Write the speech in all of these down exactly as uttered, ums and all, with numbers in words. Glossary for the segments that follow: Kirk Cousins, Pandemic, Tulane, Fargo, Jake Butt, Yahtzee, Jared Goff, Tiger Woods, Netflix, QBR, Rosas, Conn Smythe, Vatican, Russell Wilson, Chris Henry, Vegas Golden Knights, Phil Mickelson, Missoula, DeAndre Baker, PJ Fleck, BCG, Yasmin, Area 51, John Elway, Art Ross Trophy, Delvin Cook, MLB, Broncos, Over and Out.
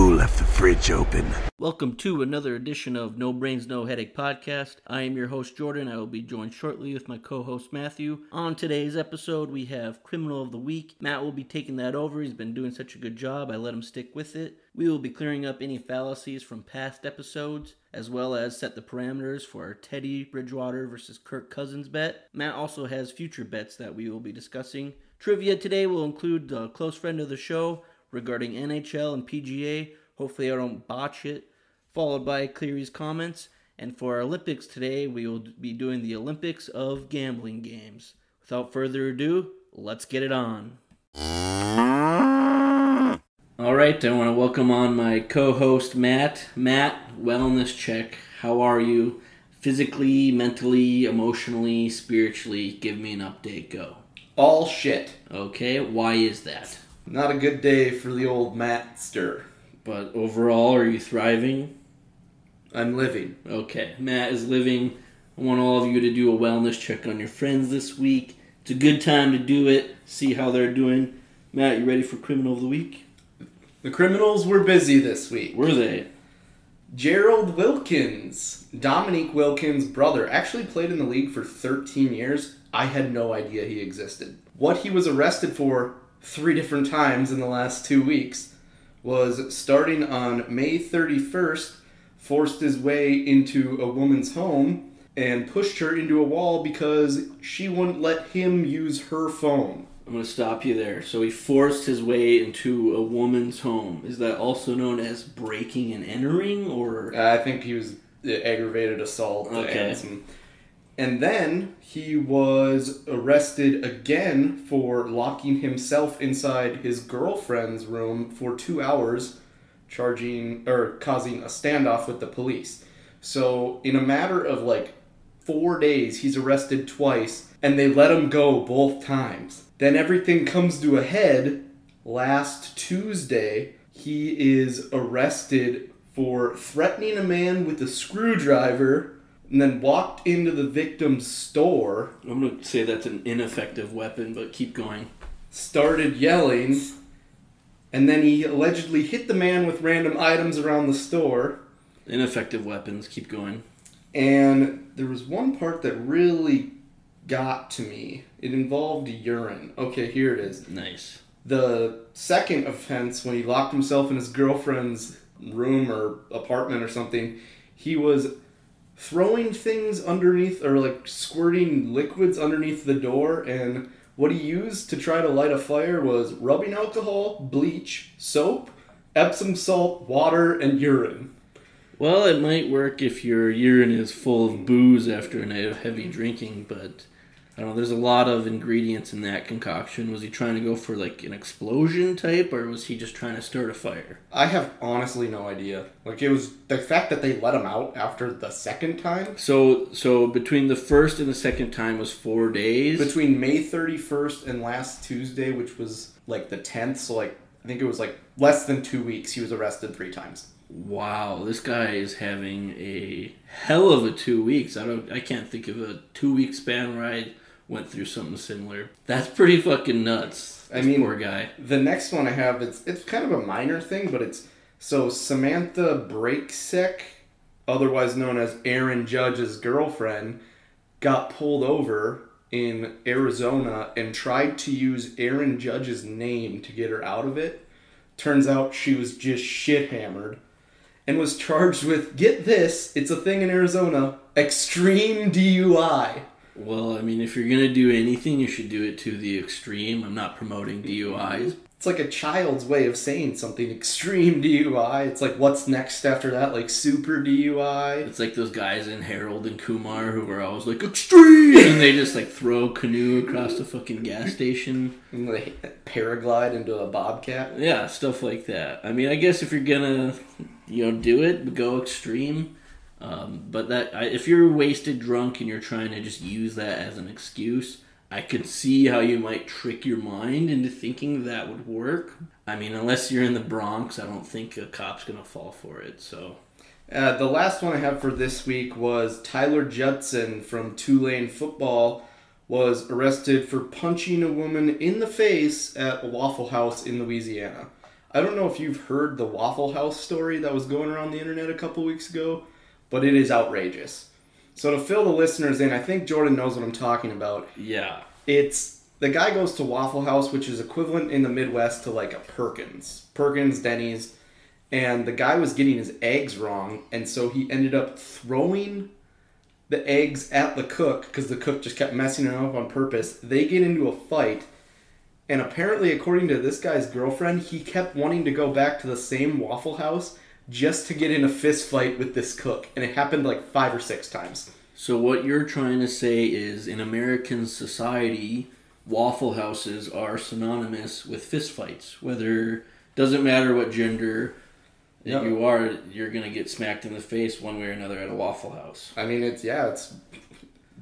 Who left the fridge open? Welcome to another edition of No Brains, No Headache podcast. I am your host, Jordan. I will be joined shortly with my co-host, Matthew. On today's episode, we have Criminal of the Week. Matt will be taking that over. He's been doing such a good job. I let him stick with it. We will be clearing up any fallacies from past episodes, as well as set the parameters for our Teddy Bridgewater versus Kirk Cousins bet. Matt also has future bets that we will be discussing. Trivia today will include a close friend of the show, regarding N H L and P G A, hopefully I don't botch it, followed by Cleary's comments. And for our Olympics today, we will be doing the Olympics of Gambling Games. Without further ado, let's get it on. All right, I want to welcome on my co-host, Matt. Matt, wellness check. How are you? Physically, mentally, emotionally, spiritually, give me an update, go. All shit. Okay, why is that? Not a good day for the old Mattster. But overall, are you thriving? I'm living. Okay, Matt is living. I want all of you to do a wellness check on your friends this week. It's a good time to do it. See how they're doing. Matt, you ready for Criminal of the Week? The criminals were busy this week. Were they? Gerald Wilkins, Dominique Wilkins' brother, actually played in the league for thirteen years. I had no idea he existed. What he was arrested for three different times in the last two weeks, was starting on May thirty-first, forced his way into a woman's home and pushed her into a wall because she wouldn't let him use her phone. I'm going to stop you there. So he forced his way into a woman's home. Is that also known as breaking and entering? Or I think he was aggravated assault. Okay. And some... And then he was arrested again for locking himself inside his girlfriend's room for two hours, charging or causing a standoff with the police. So in a matter of like four days, he's arrested twice, and they let him go both times. Then everything comes to a head. Last Tuesday, he is arrested for threatening a man with a screwdriver, and then walked into the victim's store. I'm going to say that's an ineffective weapon, but keep going. Started yelling, and then he allegedly hit the man with random items around the store. Ineffective weapons, keep going. And there was one part that really got to me. It involved urine. Okay, here it is. Nice. The second offense, when he locked himself in his girlfriend's room or apartment or something, he was throwing things underneath, or like squirting liquids underneath the door, and what he used to try to light a fire was rubbing alcohol, bleach, soap, Epsom salt, water, and urine. Well, it might work if your urine is full of booze after a night of heavy drinking, but I don't know, there's a lot of ingredients in that concoction. Was he trying to go for like an explosion type, or was he just trying to start a fire? I have honestly no idea. Like, it was the fact that they let him out after the second time. So so between the first and the second time was four days? Between May thirty-first and last Tuesday, which was like the tenth, so like I think it was like less than two weeks, he was arrested three times. Wow, this guy is having a hell of a two weeks. I don't, I can't think of a two-week span where I went through something similar. That's pretty fucking nuts. This I mean, poor guy. The next one I have, it's it's kind of a minor thing, but it's so Samantha Breaksick, otherwise known as Aaron Judge's girlfriend, got pulled over in Arizona and tried to use Aaron Judge's name to get her out of it. Turns out she was just shit hammered. And was charged with, get this, it's a thing in Arizona, extreme D U I. Well, I mean, if you're going to do anything, you should do it to the extreme. I'm not promoting D U Is. It's like a child's way of saying something, extreme D U I. It's like, what's next after that? Like, super D U I? It's like those guys in Harold and Kumar who were always like, extreme! And they just, like, throw a canoe across the fucking gas station. And they paraglide into a bobcat? Yeah, stuff like that. I mean, I guess if you're going to... You know, do it, but go extreme. Um, but that I, if you're wasted drunk and you're trying to just use that as an excuse, I could see how you might trick your mind into thinking that would work. I mean, unless you're in the Bronx, I don't think a cop's going to fall for it. So, uh, the last one I have for this week was Tyler Judson from Tulane football was arrested for punching a woman in the face at a Waffle House in Louisiana. I don't know if you've heard the Waffle House story that was going around the internet a couple weeks ago, but it is outrageous. So to fill the listeners in, I think Jordan knows what I'm talking about. Yeah. It's, the guy goes to Waffle House, which is equivalent in the Midwest to like a Perkins. Perkins, Denny's. And the guy was getting his eggs wrong, and so he ended up throwing the eggs at the cook because the cook just kept messing it up on purpose. They get into a fight, and apparently, according to this guy's girlfriend, he kept wanting to go back to the same Waffle House just to get in a fist fight with this cook, and it happened like five or six times. So what you're trying to say is, in American society, Waffle Houses are synonymous with fist fights. Whether, doesn't matter what gender that no. you are, you're going to get smacked in the face one way or another at a Waffle House. I mean, it's, yeah, it's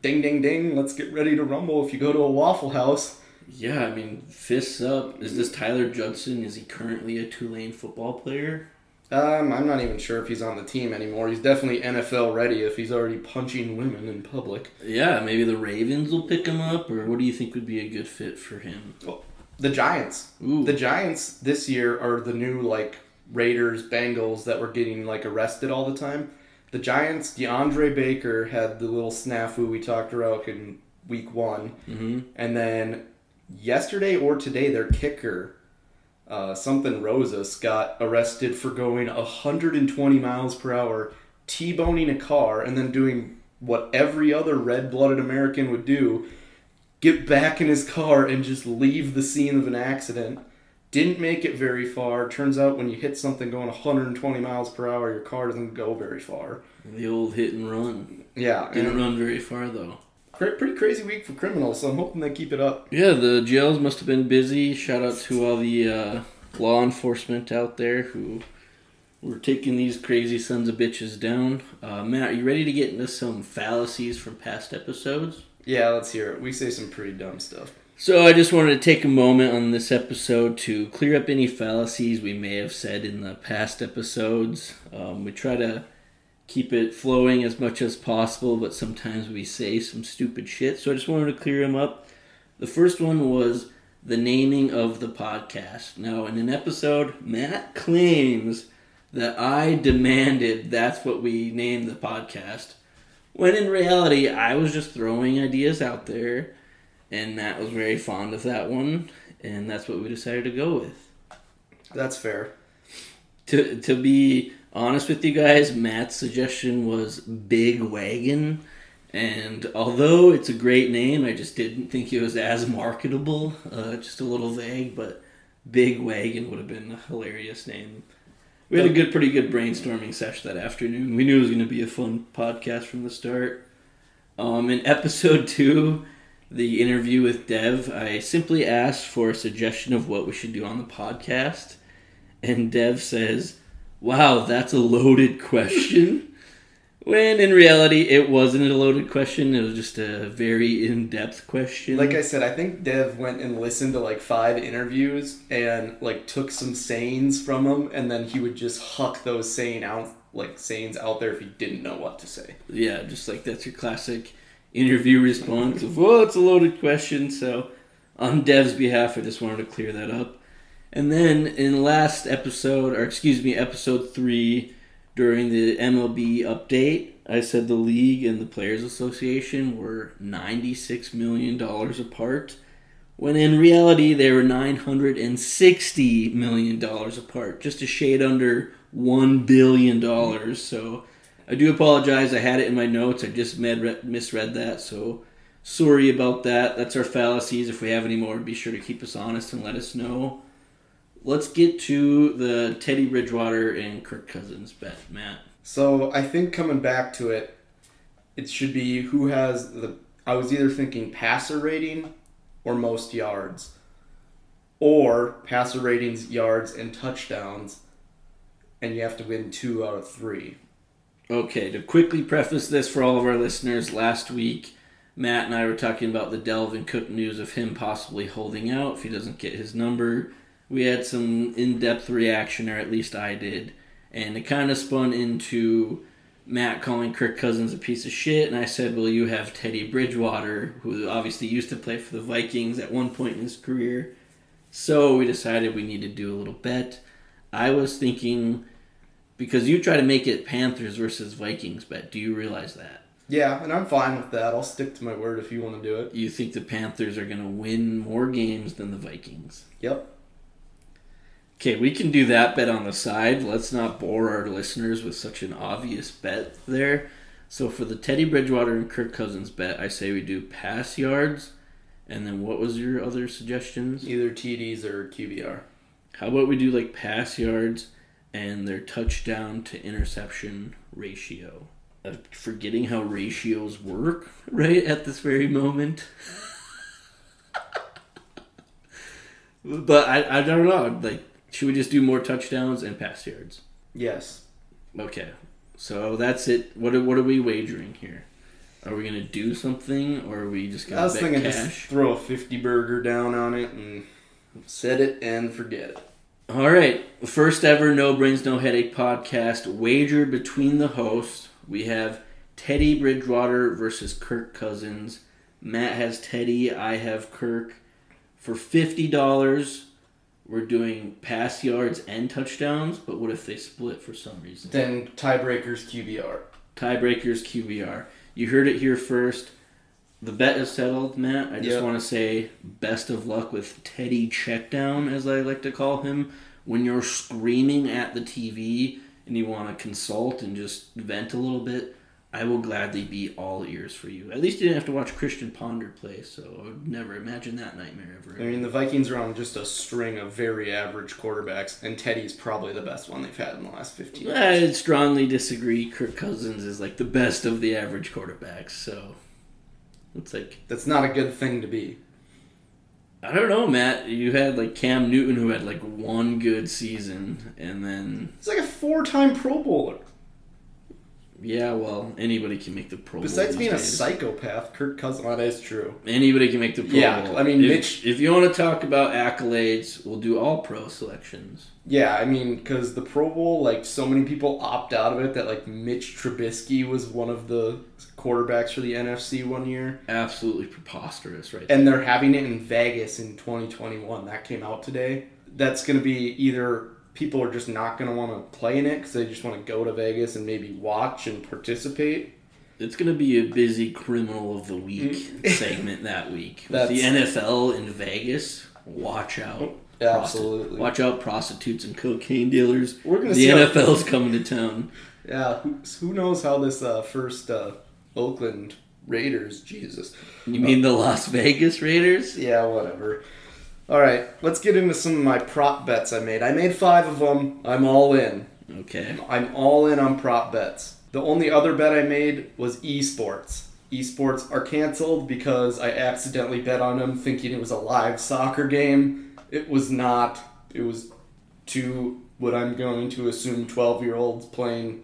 ding, ding, ding, let's get ready to rumble if you go to a Waffle House. Yeah, I mean, fists up. Is this Tyler Judson? Is he currently a Tulane football player? Um, I'm not even sure if he's on the team anymore. He's definitely N F L ready if he's already punching women in public. Yeah, maybe the Ravens will pick him up, or what do you think would be a good fit for him? Well, the Giants. Ooh. The Giants this year are the new, like, Raiders, Bengals that were getting like arrested all the time. The Giants, DeAndre Baker had the little snafu we talked about in week one. Mm-hmm. And then yesterday or today, their kicker, uh, something Rosas, got arrested for going one hundred twenty miles per hour, T-boning a car, and then doing what every other red-blooded American would do, get back in his car and just leave the scene of an accident. Didn't make it very far. Turns out when you hit something going one hundred twenty miles per hour, your car doesn't go very far. The old hit and run. Yeah. Didn't run very far, though. Pretty crazy week for criminals, so I'm hoping they keep it up. Yeah, the jails must have been busy. Shout out to all the uh, law enforcement out there who were taking these crazy sons of bitches down. Uh, Matt, are you ready to get into some fallacies from past episodes? Yeah, let's hear it. We say some pretty dumb stuff. So I just wanted to take a moment on this episode to clear up any fallacies we may have said in the past episodes. Um, we try to keep it flowing as much as possible, but sometimes we say some stupid shit. So I just wanted to clear them up. The first one was the naming of the podcast. Now, in an episode, Matt claims that I demanded that's what we named the podcast, when in reality, I was just throwing ideas out there. And Matt was very fond of that one, and that's what we decided to go with. That's fair. To to be honest with you guys, Matt's suggestion was Big Wagon, and although it's a great name, I just didn't think it was as marketable, uh, just a little vague, but Big Wagon would have been a hilarious name. We had a good, pretty good brainstorming session that afternoon. We knew it was going to be a fun podcast from the start. Um, in episode two, the interview with Dev, I simply asked for a suggestion of what we should do on the podcast, and Dev says, "Wow, that's a loaded question," when in reality it wasn't a loaded question, it was just a very in-depth question. Like I said, I think Dev went and listened to like five interviews and like took some sayings from them, and then he would just huck those saying out, like sayings out there if he didn't know what to say. Yeah, just like that's your classic interview response of, well, it's a loaded question. So on Dev's behalf, I just wanted to clear that up. And then in last episode, or excuse me, episode three, during the M L B update, I said the league and the Players Association were ninety-six million dollars apart, when in reality they were nine hundred sixty million dollars apart, just a shade under one billion dollars. So I do apologize. I had it in my notes. I just misread that, so sorry about that. That's our fallacies. If we have any more, be sure to keep us honest and let us know. Let's get to the Teddy Bridgewater and Kirk Cousins bet, Matt. So I think coming back to it, it should be who has the... I was either thinking passer rating or most yards, or passer ratings, yards, and touchdowns, and you have to win two out of three. Okay, to quickly preface this for all of our listeners, last week Matt and I were talking about the Delvin Cook news of him possibly holding out if he doesn't get his number. We had some in-depth reaction, or at least I did, and it kind of spun into Matt calling Kirk Cousins a piece of shit, and I said, well, you have Teddy Bridgewater, who obviously used to play for the Vikings at one point in his career, so we decided we need to do a little bet. I was thinking, because you try to make it Panthers versus Vikings bet. Do you realize that? Yeah, and I'm fine with that. I'll stick to my word if you want to do it. You think the Panthers are going to win more games than the Vikings? Yep. Okay, we can do that bet on the side. Let's not bore our listeners with such an obvious bet there. So for the Teddy Bridgewater and Kirk Cousins bet, I say we do pass yards. And then what was your other suggestions? Either T Ds or Q B R. How about we do like pass yards and their touchdown to interception ratio? I'm forgetting how ratios work right at this very moment. But I, I don't know. Like, should we just do more touchdowns and pass yards? Yes. Okay. So that's it. What are, what are we wagering here? Are we gonna do something, or are we just gonna? I was bet thinking cash? Just throw a fifty burger down on it and set it and forget it. All right, first ever No Brains No Headache podcast wager between the hosts. We have Teddy Bridgewater versus Kirk Cousins. Matt has Teddy. I have Kirk. For fifty dollars, we're doing pass yards and touchdowns. But what if they split for some reason? Then tiebreakers Q B R. Tiebreakers Q B R. You heard it here first. The bet is settled, Matt. I just yep. want to say best of luck with Teddy Checkdown, as I like to call him. When you're screaming at the T V and you want to consult and just vent a little bit, I will gladly be all ears for you. At least you didn't have to watch Christian Ponder play, so I would never imagine that nightmare ever. I mean, the Vikings are on just a string of very average quarterbacks, and Teddy's probably the best one they've had in the last fifteen years. I strongly disagree. Kirk Cousins is like the best of the average quarterbacks, so it's like... That's not a good thing to be. I don't know, Matt. You had like Cam Newton who had like one good season, and then... He's like a four-time Pro Bowler. Yeah, well, anybody can make the Pro Bowl. Besides being a psychopath, Kirk Cousins... Well, that is true. Anybody can make the Pro Bowl. Yeah, I mean, if, Mitch... If you want to talk about accolades, we'll do all pro selections. Yeah, I mean, because the Pro Bowl, like, so many people opt out of it that, like, Mitch Trubisky was one of the quarterbacks for the N F C one year. Absolutely preposterous, right? And there. They're having it in Vegas in twenty twenty-one. That came out today. That's going to be either... People are just not going to want to play in it because they just want to go to Vegas and maybe watch and participate. It's going to be a busy criminal of the week segment that week. That's... The N F L in Vegas, watch out. Absolutely. Prosti- watch out, prostitutes and cocaine dealers. We're gonna the N F L's how... coming to town. Yeah, who, who knows how this uh, first uh, Oakland Raiders, Jesus. You mean uh, the Las Vegas Raiders? Yeah, whatever. All right, let's get into some of my prop bets I made. I made five of them. I'm all in. Okay. I'm all in on prop bets. The only other bet I made was esports. Esports are canceled because I accidentally bet on them thinking it was a live soccer game. It was not. It was two, what I'm going to assume, twelve-year-olds playing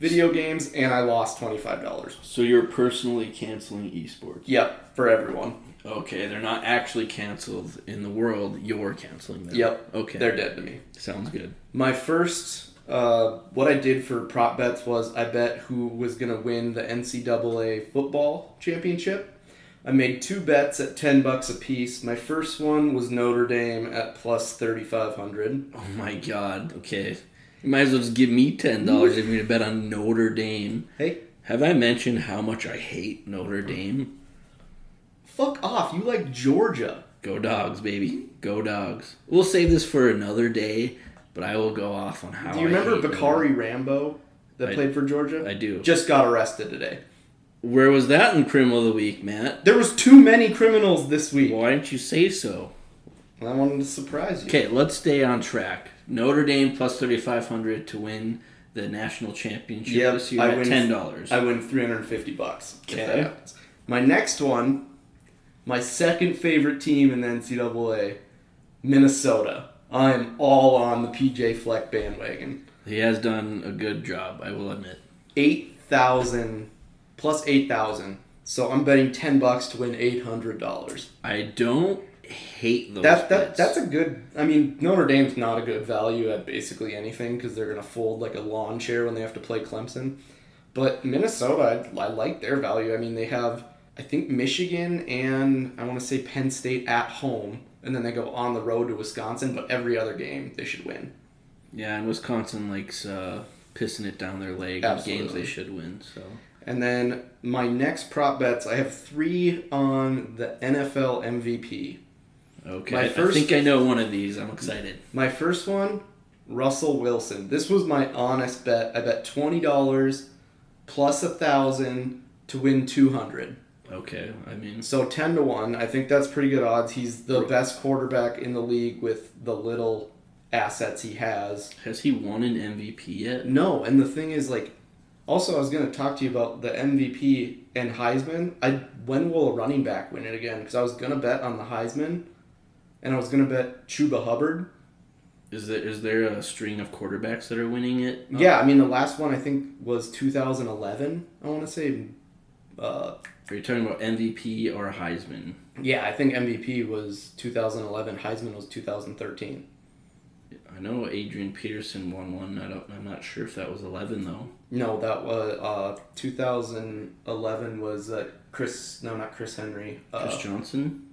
video games, and I lost twenty-five dollars. So you're personally canceling esports? Yep, for everyone. Okay, they're not actually canceled in the world. You're canceling them. Yep. Okay. They're dead to me. Sounds good. My first, uh, what I did for prop bets was I bet who was going to win the N C double A football championship. I made two bets at ten bucks a piece. My first one was Notre Dame at plus thirty-five hundred. Oh my God. Okay. You might as well just give me ten dollars if you're going to bet on Notre Dame. Hey. Have I mentioned how much I hate Notre Dame? Fuck off. You like Georgia. Go Dogs, baby. Go Dogs. We'll save this for another day, but I will go off on how I Do you I remember Bakari them. Rambo that I, played for Georgia? I do. Just got arrested today. Where was that in Criminal of the Week, Matt? There was too many criminals this week. Why didn't you say so? I wanted to surprise you. Okay, let's stay on track. Notre Dame plus thirty-five hundred to win the national championship yep, this year I at win, ten dollars. I win three hundred fifty bucks. Okay. My next one... My second favorite team in the N C double A, Minnesota. I am all on the P J Fleck bandwagon. He has done a good job, I will admit. eight thousand, plus eight thousand. So I'm betting ten bucks to win eight hundred dollars. I don't hate those that, that, bets. That's a good, I mean, Notre Dame's not a good value at basically anything because they're going to fold like a lawn chair when they have to play Clemson. But Minnesota, I, I like their value. I mean, they have... I think Michigan and I want to say Penn State at home, and then they go on the road to Wisconsin, but every other game they should win. Yeah, and Wisconsin likes uh, pissing it down their leg on games they should win. So. And then my next prop bets, I have three on the N F L M V P. Okay, my first, I think I know one of these. I'm excited. My first one, Russell Wilson. This was my honest bet. I bet twenty dollars plus one thousand dollars to win two hundred dollars. Okay, I mean... So ten to one. I think that's pretty good odds. He's the best quarterback in the league with the little assets he has. Has he won an M V P yet? No, and the thing is, like... Also, I was going to talk to you about the M V P and Heisman. I When will a running back win it again? Because I was going to bet on the Heisman, and I was going to bet Chuba Hubbard. Is there, is there a string of quarterbacks that are winning it? Um, yeah, I mean, the last one, I think, was two thousand eleven, I want to say. Uh, are you talking about M V P or Heisman? Yeah, I think M V P was two thousand eleven. Heisman was two thousand thirteen. I know Adrian Peterson won one. I don't, I'm not sure if that was eleven, though. No, that was uh, two thousand eleven was uh, Chris... No, not Chris Henry. Uh, Chris Johnson?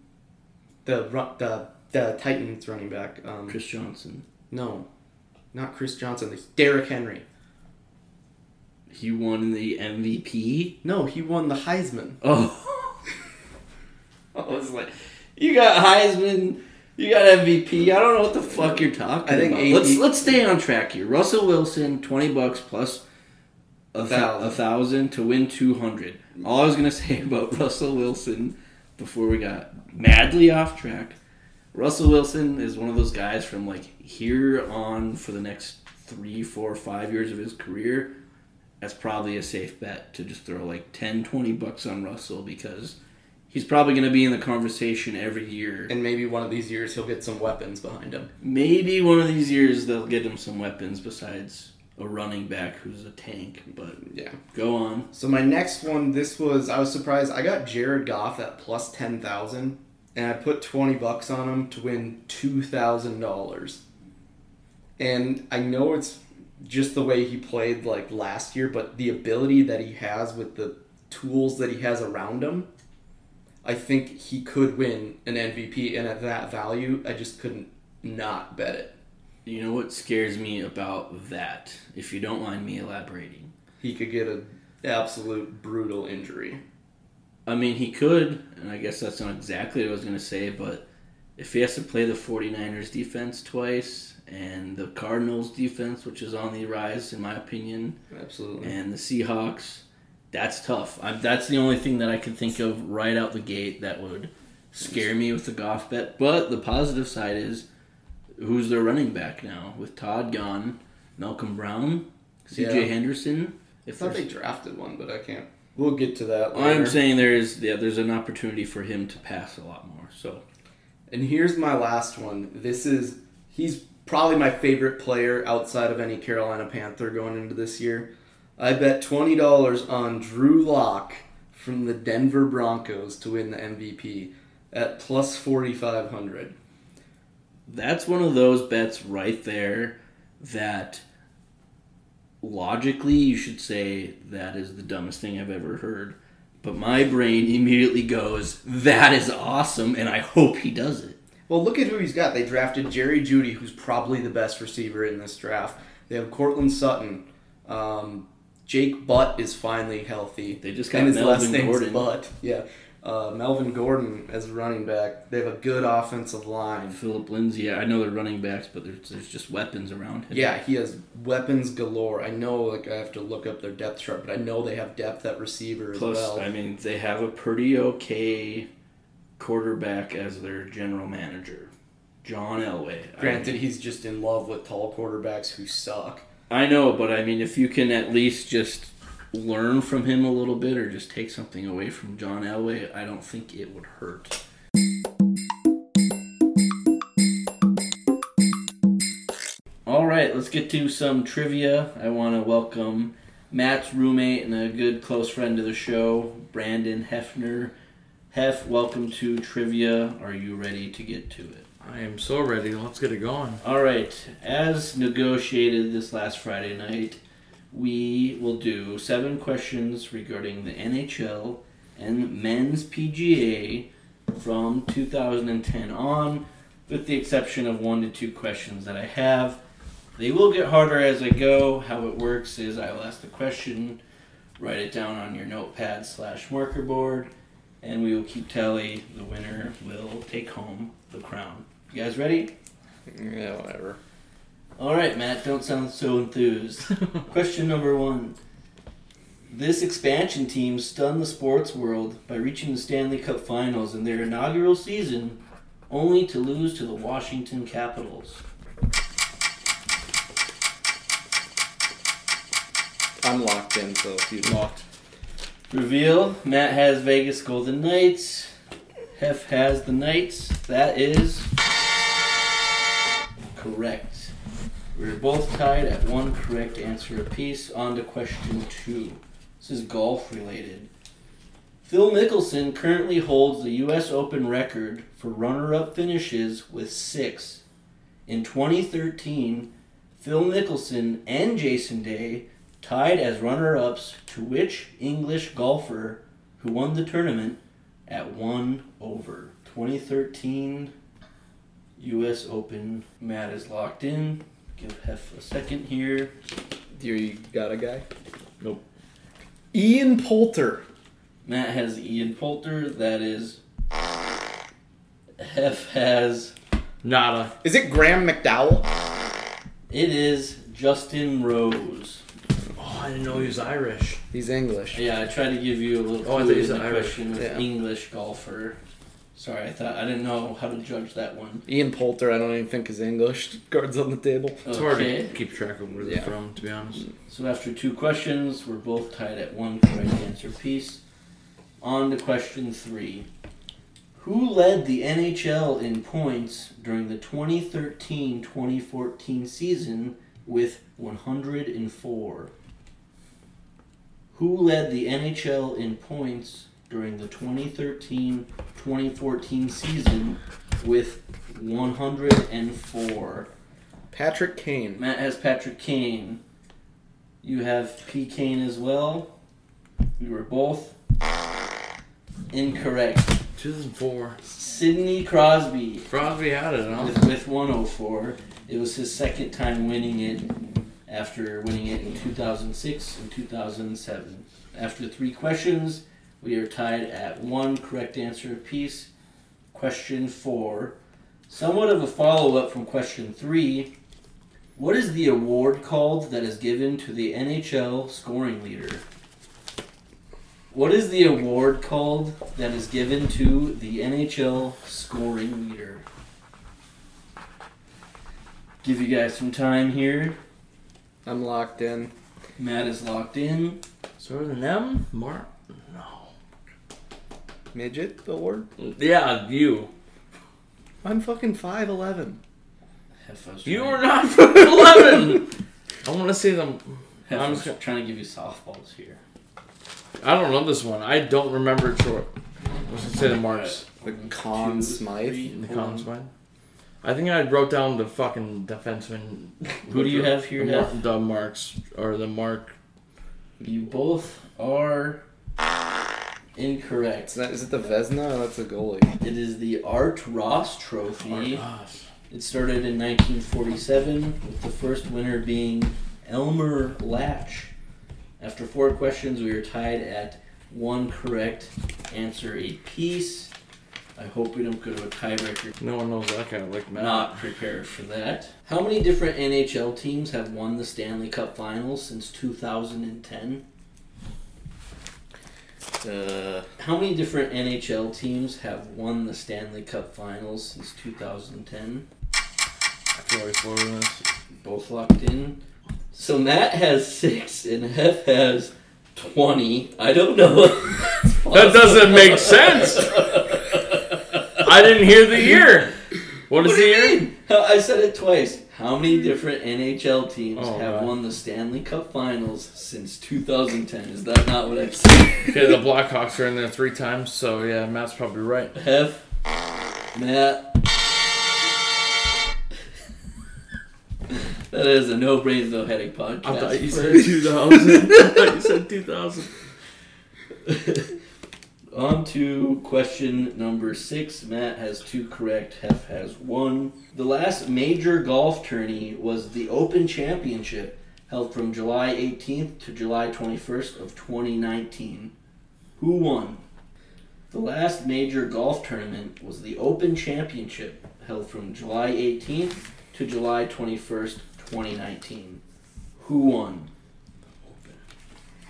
The the the Titans running back. Um, Chris Johnson. No, not Chris Johnson. It's Derrick Henry. He won the M V P? No, he won the Heisman. Oh. I was like, you got Heisman... You got M V P. I don't know what the fuck you're talking I think about. A D let's let's stay on track here. Russell Wilson, twenty bucks plus a thousand, a thousand to win two hundred. All I was gonna say about Russell Wilson before we got madly off track. Russell Wilson is one of those guys from like here on for the next three, four, five years of his career. That's probably a safe bet to just throw like ten, twenty bucks on Russell because. He's probably going to be in the conversation every year. And maybe one of these years he'll get some weapons behind him. Maybe one of these years they'll get him some weapons besides a running back who's a tank. But yeah, go on. So my next one, this was, I was surprised. I got Jared Goff at plus ten thousand dollars, and I put twenty bucks on him to win two thousand dollars. And I know it's just the way he played like last year, but the ability that he has with the tools that he has around him, I think he could win an M V P, and at that value, I just couldn't not bet it. You know what scares me about that, if you don't mind me elaborating? He could get an absolute brutal injury. I mean, he could, and I guess that's not exactly what I was going to say, but if he has to play the 49ers defense twice, and the Cardinals defense, which is on the rise, in my opinion, absolutely, and the Seahawks... That's tough. I'm, that's the only thing that I could think of right out the gate that would scare me with the Goff bet. But the positive side is, who's their running back now? With Todd gone, Malcolm Brown, C J yeah. Henderson. If I thought they drafted one, but I can't. We'll get to that later. I'm saying there's yeah, there's an opportunity for him to pass a lot more. So, and here's my last one. This is, he's probably my favorite player outside of any Carolina Panther going into this year. I bet twenty dollars on Drew Lock from the Denver Broncos to win the M V P at plus forty-five hundred. That's one of those bets right there that logically you should say that is the dumbest thing I've ever heard. But my brain immediately goes, that is awesome, and I hope he does it. Well, look at who he's got. They drafted Jerry Jeudy, who's probably the best receiver in this draft. They have Cortland Sutton, um... Jake Butt is finally healthy. They just got and his Melvin last Gordon. Butt. Yeah, uh, Melvin Gordon as a running back. They have a good offensive line. Philip Lindsay. Yeah, I know they're running backs, but there's, there's just weapons around him. Yeah, he has weapons galore. I know, like I have to look up their depth chart, but I know they have depth at receiver as Plus, well. Plus, I mean, they have a pretty okay quarterback as their general manager, John Elway. Granted, I mean, he's just in love with tall quarterbacks who suck. I know, but I mean, if you can at least just learn from him a little bit or just take something away from John Elway, I don't think it would hurt. All right, let's get to some trivia. I want to welcome Matt's roommate and a good close friend of the show, Brandon Hefner. Hef, welcome to trivia. Are you ready to get to it? I am so ready. Let's get it going. All right. As negotiated this last Friday night, we will do seven questions regarding the N H L and men's P G A from two thousand ten on, with the exception of one to two questions that I have. They will get harder as I go. How it works is I will ask the question, write it down on your notepad slash marker board, and we will keep tally. The winner will take home the crown. You guys ready? Yeah, whatever. All right, Matt, don't sound so enthused. Question number one. This expansion team stunned the sports world by reaching the Stanley Cup Finals in their inaugural season, only to lose to the Washington Capitals. I'm locked in, so if you locked. Reveal, Matt has Vegas Golden Knights. Hef has the Knights. That is correct. We're both tied at one correct answer apiece. On to question two. This is golf related. Phil Mickelson currently holds the U S Open record for runner-up finishes with six. In twenty thirteen, Phil Mickelson and Jason Day tied as runner-ups to which English golfer who won the tournament at one over? twenty thirteen U S Open. Matt is locked in. Give Hef a second here. Do you got a guy? Nope. Ian Poulter. Matt has Ian Poulter. That is... Hef has... Nada. Is it Graham McDowell? It is Justin Rose. Oh, I didn't know he was Irish. He's English. Yeah, I tried to give you a little clue. Oh, I thought he was an Irish. With yeah. English golfer. Sorry, I thought I didn't know how to judge that one. Ian Poulter, I don't even think is English. Cards on the table. Okay. It's hard to keep track of where they're yeah. from, to be honest. So after two questions, we're both tied at one correct answer piece. On to question three. Who led the N H L in points during the twenty thirteen twenty fourteen season with one hundred four? Who led the N H L in points during the twenty thirteen twenty fourteen season with one hundred four? Patrick Kane. Matt has Patrick Kane. You have P. Kane as well. We were both incorrect. two thousand four. Sidney Crosby. Crosby had it, huh? With, with one hundred four. It was his second time winning it after winning it in two thousand six and two thousand seven. After three questions, we are tied at one correct answer apiece. Question four, somewhat of a follow-up from question three. What is the award called that is given to the N H L scoring leader? What is the award called that is given to the N H L scoring leader? Give you guys some time here. I'm locked in. Matt is locked in. So are them? Mark? No. Midget award? Yeah, you. I'm fucking five eleven. You are not five eleven! I want to say them. Hef, I'm just trying to give you softballs here. I don't know this one. I don't remember it short. I was going to say the marks. The Conn Smythe. The Conn Smythe. I think I wrote down the fucking defenseman. Who do you have here? The, Mar- the marks. Or the mark. You both are... incorrect. Not, is it the Vezina? That's a goalie. It is the Art Ross Trophy. Art Ross. It started in nineteen forty-seven, with the first winner being Elmer Latch. After four questions, we are tied at one correct answer apiece. I hope we don't go to a tiebreaker. No one knows that guy like Matt. Not prepared for that. How many different N H L teams have won the Stanley Cup Finals since two thousand ten? Uh, How many different N H L teams have won the Stanley Cup Finals since two thousand ten? I feel like four of us. Both locked in. So Matt has six and Hef has twenty. I don't know. That doesn't make sense. I didn't hear the year. What is what the year? I said it twice. How many different N H L teams oh, have God. won the Stanley Cup Finals since two thousand ten? Is that not what I said? Okay, the Blackhawks are in there three times, so yeah, Matt's probably right. Hef, Matt. That is a No Brains, No Headache podcast. I thought you said two thousand. I thought you said two thousand. On to question number six. Matt has two correct. Hef has one. The last major golf tourney was the Open Championship, held from July eighteenth to July twenty-first of twenty nineteen. Who won? The last major golf tournament was the Open Championship, held from July eighteenth to July twenty-first, twenty nineteen. Who won?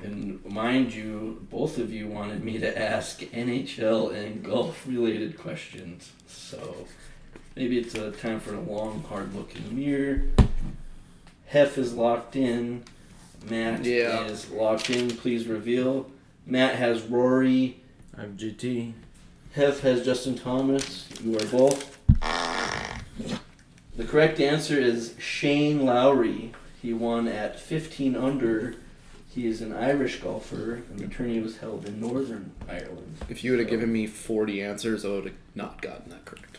And mind you, both of you wanted me to ask N H L and golf-related questions. So maybe it's a time for a long, hard look in the mirror. Hef is locked in. Matt yeah. is locked in. Please reveal. Matt has Rory. I have G T. Hef has Justin Thomas. You are both. The correct answer is Shane Lowry. He won at fifteen under. He is an Irish golfer, and the tourney was held in Northern Ireland. If you would have so. given me forty answers, I would have not gotten that correct.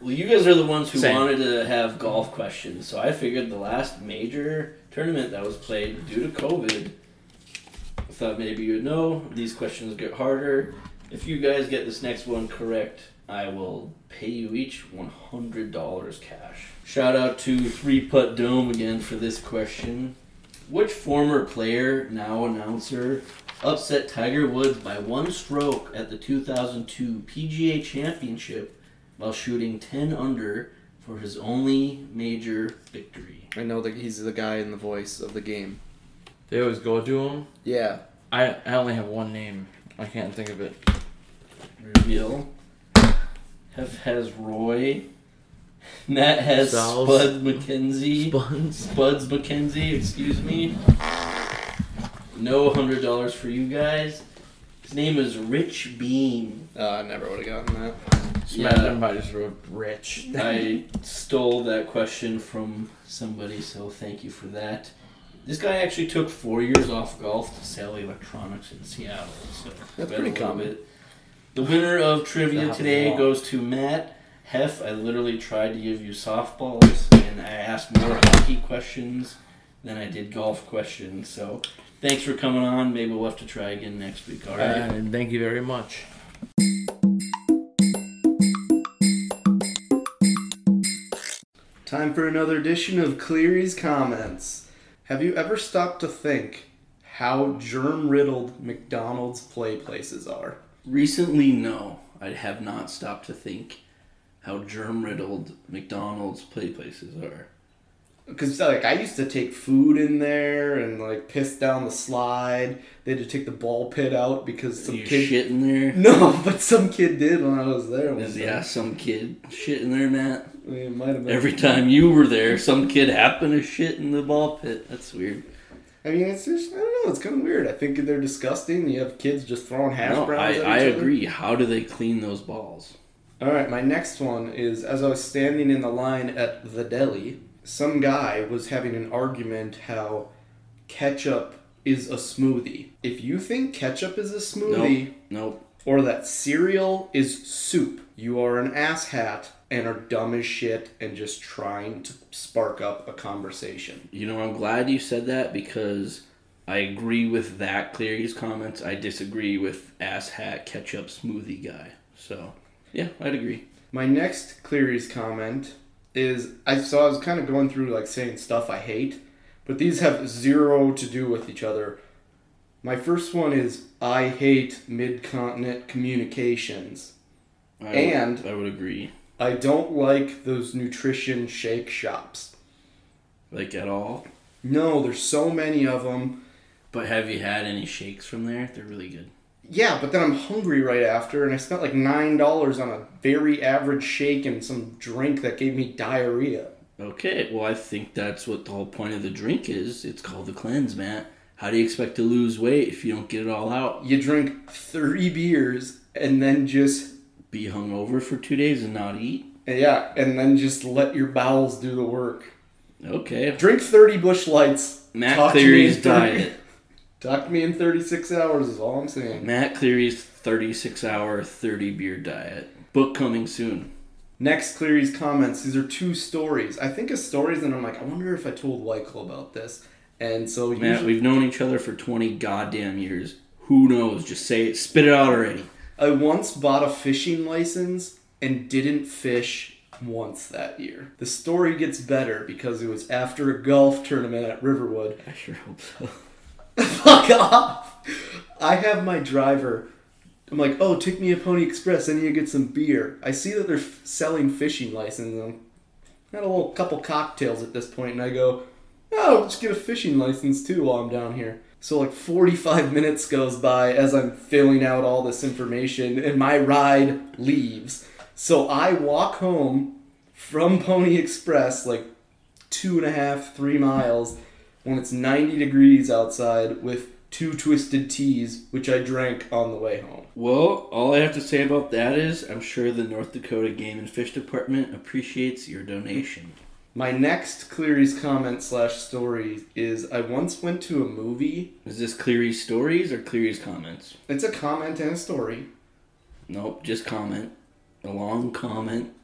Well, you guys are the ones who Same. wanted to have golf questions, so I figured the last major tournament that was played due to COVID, I thought maybe you would know. These questions get harder. If you guys get this next one correct, I will pay you each one hundred dollars cash. Shout out to Three Putt Dome again for this question. Which former player, now announcer, upset Tiger Woods by one stroke at the two thousand two P G A Championship while shooting ten under for his only major victory? I know that he's the guy in the voice of the game. They always go to him? Yeah. I, I only have one name. I can't think of it. Reveal. Hef has Roy. Matt has Styles. Spud McKenzie. Spuds. Spuds McKenzie, excuse me. No one hundred dollars for you guys. His name is Rich Beam. Uh, I never would have gotten that. Yeah, I just wrote Rich. I stole that question from somebody, so thank you for that. This guy actually took four years off golf to sell electronics in Seattle. So that's pretty common. The winner of trivia today goes to Matt. Hef, I literally tried to give you softballs, and I asked more hockey questions than I did golf questions. So thanks for coming on. Maybe we'll have to try again next week. All right. Uh, and thank you very much. Time for another edition of Cleary's Comments. Have you ever stopped to think how germ-riddled McDonald's play places are? Recently, no. I have not stopped to think how germ-riddled McDonald's play places are. Because, like, I used to take food in there and, like, piss down the slide. They had to take the ball pit out because some you kid... shit in there? No, but some kid did when I was there. Was yeah, there. some kid shit in there, Matt. I mean, it might have been. Every time you were there, some kid happened to shit in the ball pit. That's weird. I mean, it's just, I don't know, it's kind of weird. I think they're disgusting. You have kids just throwing hash no, browns I, at I each agree. Other. How do they clean those balls? All right, my next one is, as I was standing in the line at the deli, some guy was having an argument how ketchup is a smoothie. If you think ketchup is a smoothie, nope, nope. or that cereal is soup, you are an asshat and are dumb as shit and just trying to spark up a conversation. You know, I'm glad you said that because I agree with that Cleary's comments. I disagree with asshat ketchup smoothie guy, so... yeah, I'd agree. My next Cleary's comment is, I so I was kind of going through like saying stuff I hate, but these have zero to do with each other. My first one is, I hate mid-continent communications. I and would, I would agree. I don't like those nutrition shake shops. Like at all? No, there's so many of them. But have you had any shakes from there? They're really good. Yeah, but then I'm hungry right after, and I spent like nine dollars on a very average shake and some drink that gave me diarrhea. Okay, well I think that's what the whole point of the drink is. It's called the cleanse, Matt. How do you expect to lose weight if you don't get it all out? You drink three beers and then just... be hungover for two days and not eat? Yeah, and then just let your bowels do the work. Okay. Drink thirty Busch Lights. Matt Cleary's diet. Talk to me in thirty-six hours is all I'm saying. Matt Cleary's thirty-six hour, thirty beer diet. Book coming soon. Next, Cleary's comments. These are two stories. I think of stories and I'm like, I wonder if I told Michael about this. And so Matt, usually... we've known each other for twenty goddamn years. Who knows? Just say it. Spit it out already. I once bought a fishing license and didn't fish once that year. The story gets better because it was after a golf tournament at Riverwood. I sure hope so. Fuck off! I have my driver. I'm like, oh, take me a Pony Express. I need to get some beer. I see that they're f- selling fishing licenses. I'm got a little couple cocktails at this point, and I go, oh, just get a fishing license too while I'm down here. So like forty-five minutes goes by as I'm filling out all this information, and my ride leaves. So I walk home from Pony Express like two and a half, three miles when it's ninety degrees outside with two twisted teas, which I drank on the way home. Well, all I have to say about that is I'm sure the North Dakota Game and Fish Department appreciates your donation. My next Cleary's comment slash story is I once went to a movie. Is this Cleary's stories or Cleary's comments? It's a comment and a story. Nope, just comment. A long comment.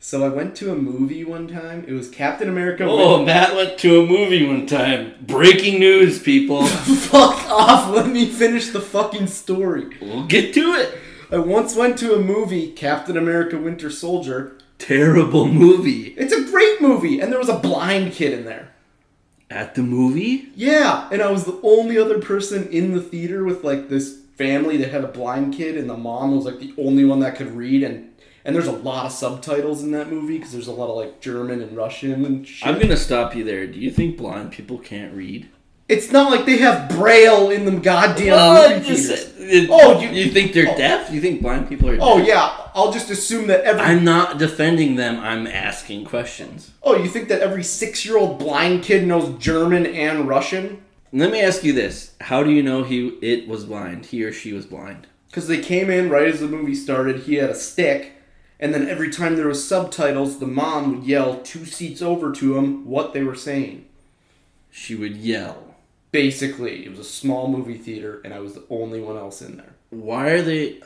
So I went to a movie one time. It was Captain America. Oh, Win- Matt went to a movie one time. Breaking news, people. Fuck off. Let me finish the fucking story. We'll get to it. I once went to a movie, Captain America Winter Soldier. Terrible movie. It's a great movie. And there was a blind kid in there. At the movie? Yeah. And I was the only other person in the theater with like this family that had a blind kid. And the mom was like the only one that could read. And, and there's a lot of subtitles in that movie because there's a lot of like German and Russian and shit. I'm going to stop you there. Do you think blind people can't read? It's not like they have Braille in them goddamn well, movie theaters. It, oh, you, you think they're oh, deaf? You think blind people are deaf? Oh, yeah. I'll just assume that every... I'm not defending them. I'm asking questions. Oh, you think that every six-year-old blind kid knows German and Russian? Let me ask you this. How do you know he it was blind? He or she was blind? Because they came in right as the movie started. He had a stick. And then every time there was subtitles, the mom would yell two seats over to him what they were saying. She would yell. Basically, it was a small movie theater, and I was the only one else in there. Why are they...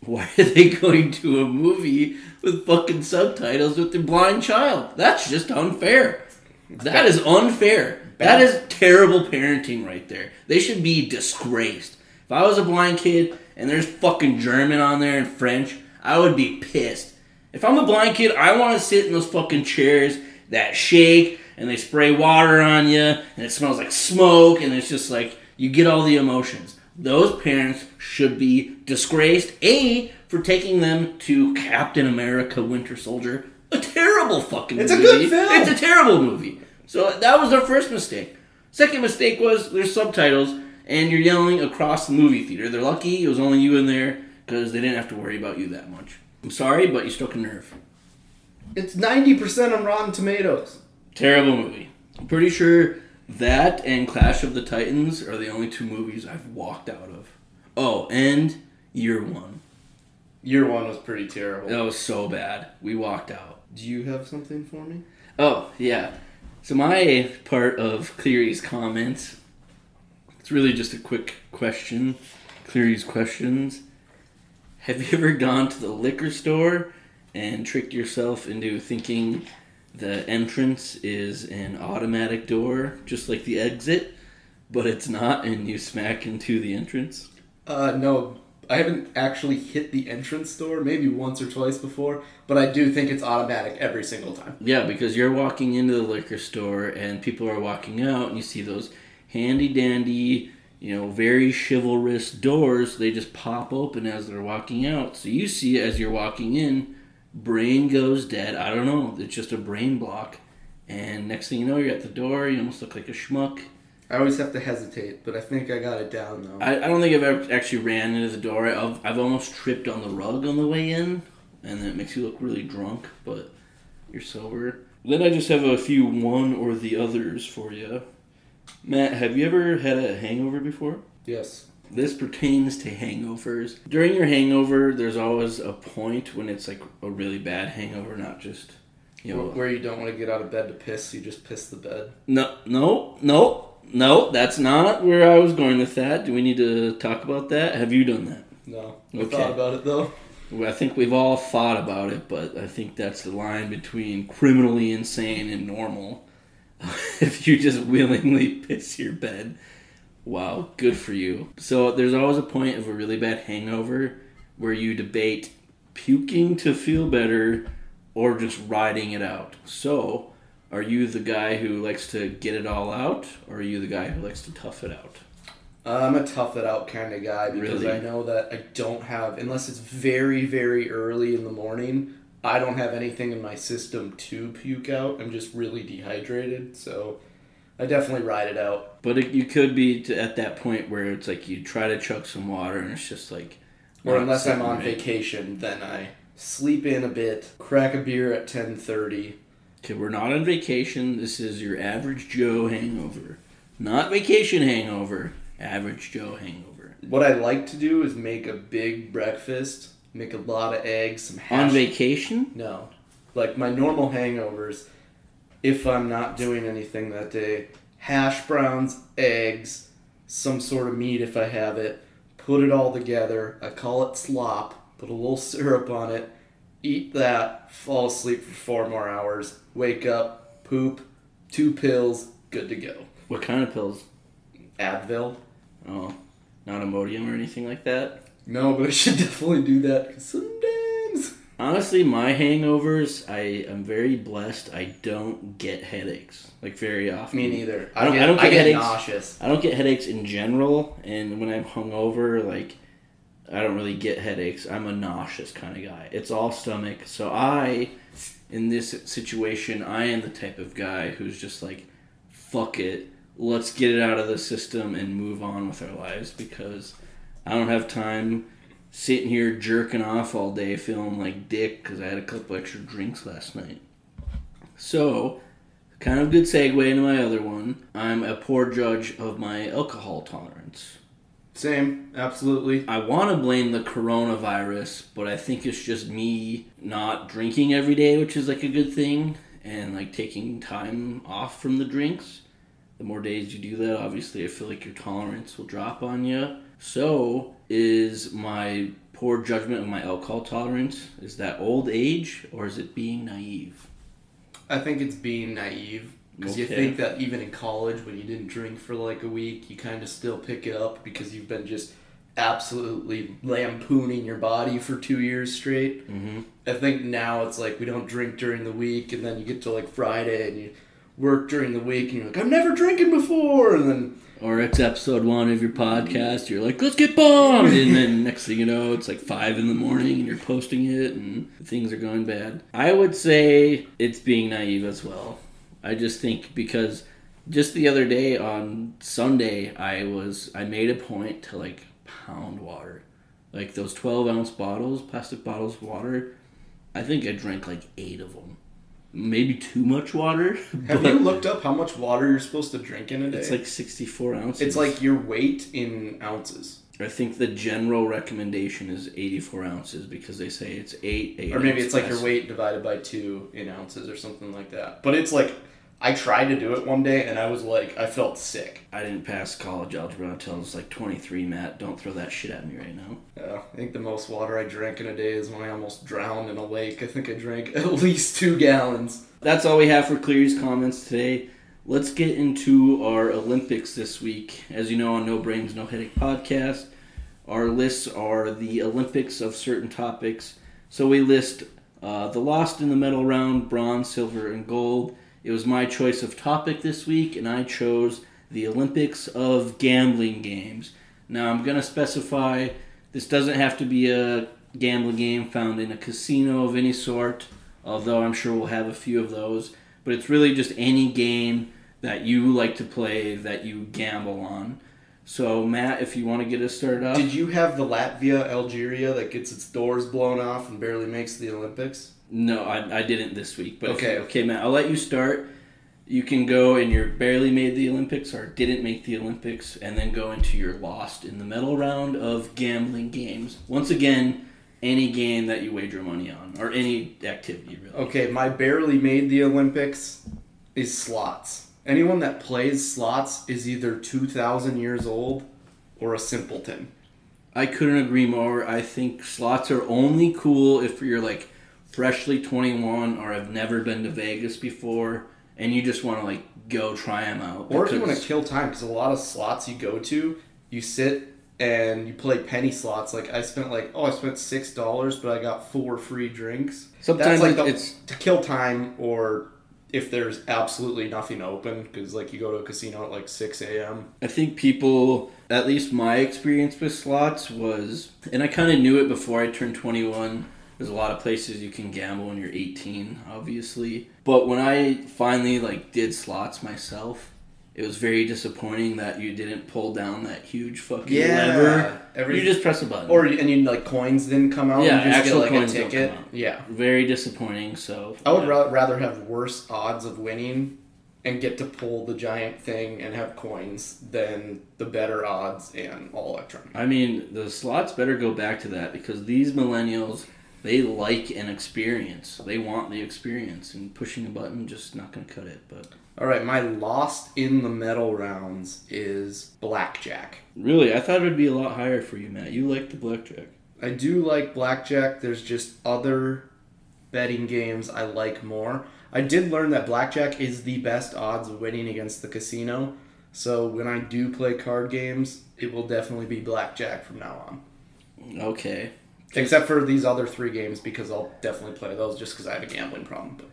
Why are they going to a movie with fucking subtitles with their blind child? That's just unfair. That is unfair. That is terrible parenting right there. They should be disgraced. If I was a blind kid, and there's fucking German on there and French, I would be pissed. If I'm a blind kid, I want to sit in those fucking chairs that shake... And they spray water on you, and it smells like smoke, and it's just like, you get all the emotions. Those parents should be disgraced, A, for taking them to Captain America Winter Soldier, a terrible fucking it's movie. It's a good film. It's a terrible movie. So that was their first mistake. Second mistake was there's subtitles, and you're yelling across the movie theater. They're lucky it was only you in there, because they didn't have to worry about you that much. I'm sorry, but you struck a nerve. It's ninety percent on Rotten Tomatoes. Terrible movie. I'm pretty sure that and Clash of the Titans are the only two movies I've walked out of. Oh, and Year One. Year One was pretty terrible. That was so bad. We walked out. Do you have something for me? Oh, yeah. So my part of Cleary's comments, it's really just a quick question. Cleary's questions. Have you ever gone to the liquor store and tricked yourself into thinking... The entrance is an automatic door, just like the exit, but it's not, and you smack into the entrance? Uh, no. I haven't actually hit the entrance door, maybe once or twice before, but I do think it's automatic every single time. Yeah, because you're walking into the liquor store, and people are walking out, and you see those handy-dandy, you know, very chivalrous doors. They just pop open as they're walking out, so you see it as you're walking in. Brain goes dead. I don't know. It's just a brain block. And next thing you know, you're at the door. You almost look like a schmuck. I always have to hesitate, but I think I got it down, though. I, I don't think I've ever actually ran into the door. I've, I've almost tripped on the rug on the way in, and then it makes you look really drunk, but you're sober. Then I just have a few one or the others for you. Matt, have you ever had a hangover before? Yes. This pertains to hangovers. During your hangover, there's always a point when it's like a really bad hangover, not just, you know... Where you don't want to get out of bed to piss, so you just piss the bed. No, no, no, no, that's not where I was going with that. Do we need to talk about that? Have you done that? No. I okay. thought about it, though. Well, I think we've all thought about it, but I think that's the line between criminally insane and normal. If you just willingly piss your bed... Wow, good for you. So there's always a point of a really bad hangover where you debate puking to feel better or just riding it out. So are you the guy who likes to get it all out, or are you the guy who likes to tough it out? I'm a tough it out kind of guy because really? I know that I don't have, unless it's very, very early in the morning, I don't have anything in my system to puke out. I'm just really dehydrated, so I definitely ride it out. But it, you could be to, at that point where it's like you try to chug some water and it's just like... Or unless I'm on right. vacation, then I sleep in a bit, crack a beer at ten thirty. Okay, we're not on vacation. This is your average Joe hangover. Not vacation hangover. Average Joe hangover. What I like to do is make a big breakfast, make a lot of eggs, some hash. On vacation? No. Like my normal hangovers, if I'm not doing anything that day, hash browns, eggs, some sort of meat if I have it, put it all together, I call it slop, put a little syrup on it, eat that, fall asleep for four more hours, wake up, poop, two pills, good to go. What kind of pills? Advil. Oh, not Imodium or anything like that? No, but I should definitely do that, because sometimes... Honestly, my hangovers, I am very blessed. I don't get headaches, like, very often. Me neither. I don't, I get, I don't get, I get headaches. nauseous. I don't get headaches in general, and when I'm hungover, like, I don't really get headaches. I'm a nauseous kind of guy. It's all stomach. So I, in this situation, I am the type of guy who's just like, fuck it. Let's get it out of the system and move on with our lives, because I don't have time sitting here jerking off all day feeling like dick because I had a couple extra drinks last night. So, kind of good segue into my other one. I'm a poor judge of my alcohol tolerance. Same, absolutely. I want to blame the coronavirus, but I think it's just me not drinking every day, which is like a good thing, and like taking time off from the drinks. The more days you do that, obviously, I feel like your tolerance will drop on you. So is my poor judgment of my alcohol tolerance, is that old age, or is it being naive? I think it's being naive, because okay. you think that even in college, when you didn't drink for like a week, you kind of still pick it up because you've been just absolutely lampooning your body for two years straight. Mm-hmm. I think now it's like we don't drink during the week, and then you get to like Friday and you... work during the week, and you're like, I'm never drinking before, and then... Or it's episode one of your podcast, you're like, let's get bombed, and then next thing you know, it's like five in the morning, and you're posting it, and things are going bad. I would say it's being naive as well. I just think because just the other day on Sunday, I was, I made a point to, like, pound water. Like, those twelve-ounce bottles, plastic bottles of water, I think I drank, like, eight of them. Maybe too much water. Have you looked up how much water you're supposed to drink in a day? It's like sixty-four ounces. It's like your weight in ounces. I think the general recommendation is eighty-four ounces because they say it's eight, eight Or maybe it's like your weight divided by two in ounces or something like that. But it's like, I tried to do it one day and I was like, I felt sick. I didn't pass college algebra until I was like twenty-three, Matt. Don't throw that shit at me right now. Yeah, I think the most water I drank in a day is when I almost drowned in a lake. I think I drank at least two gallons. That's all we have for Cleary's comments today. Let's get into our Olympics this week. As you know, on No Brains, No Headache podcast, our lists are the Olympics of certain topics. So we list uh, the lost in the medal round, bronze, silver, and gold. It was my choice of topic this week, and I chose the Olympics of gambling games. Now, I'm going to specify this doesn't have to be a gambling game found in a casino of any sort, although I'm sure we'll have a few of those. But it's really just any game that you like to play that you gamble on. So, Matt, if you want to get us started off. Did you have the Latvia, Algeria that gets its doors blown off and barely makes the Olympics? No, I I didn't this week. But okay, if, okay, Matt, I'll let you start. You can go in your barely made the Olympics or didn't make the Olympics, and then go into your lost in the medal round of gambling games. Once again, any game that you wager money on, or any activity, really. Okay, my barely made the Olympics is slots. Anyone that plays slots is either two thousand years old or a simpleton. I couldn't agree more. I think slots are only cool if you're like... freshly twenty-one, or I've never been to Vegas before and you just want to like go try them out. Or if you want to kill time, because a lot of slots you go to, you sit and you play penny slots. Like I spent like, oh, I spent six dollars, but I got four free drinks. Sometimes that's like the, it's to kill time, or if there's absolutely nothing open, because like you go to a casino at like six a.m. I think people, at least my experience with slots was, and I kind of knew it before I turned twenty-one, there's a lot of places you can gamble when you're eighteen, obviously. But when I finally like did slots myself, it was very disappointing that you didn't pull down that huge fucking yeah, lever. Every, you just press a button. Or and you like coins didn't come out. Yeah, you just actual get, like, coins a ticket. Don't come out. Yeah, very disappointing. So I would yeah. rather have worse odds of winning and get to pull the giant thing and have coins than the better odds and all electronic. I mean, the slots better go back to that, because these millennials, they like an experience. They want the experience, and pushing a button just not going to cut it. But all right, my lost in the medal rounds is blackjack. Really? I thought it would be a lot higher for you, Matt. You like the blackjack. I do like blackjack. There's just other betting games I like more. I did learn that blackjack is the best odds of winning against the casino. So when I do play card games, it will definitely be blackjack from now on. Okay. Except for these other three games, because I'll definitely play those just because I have a gambling problem. But.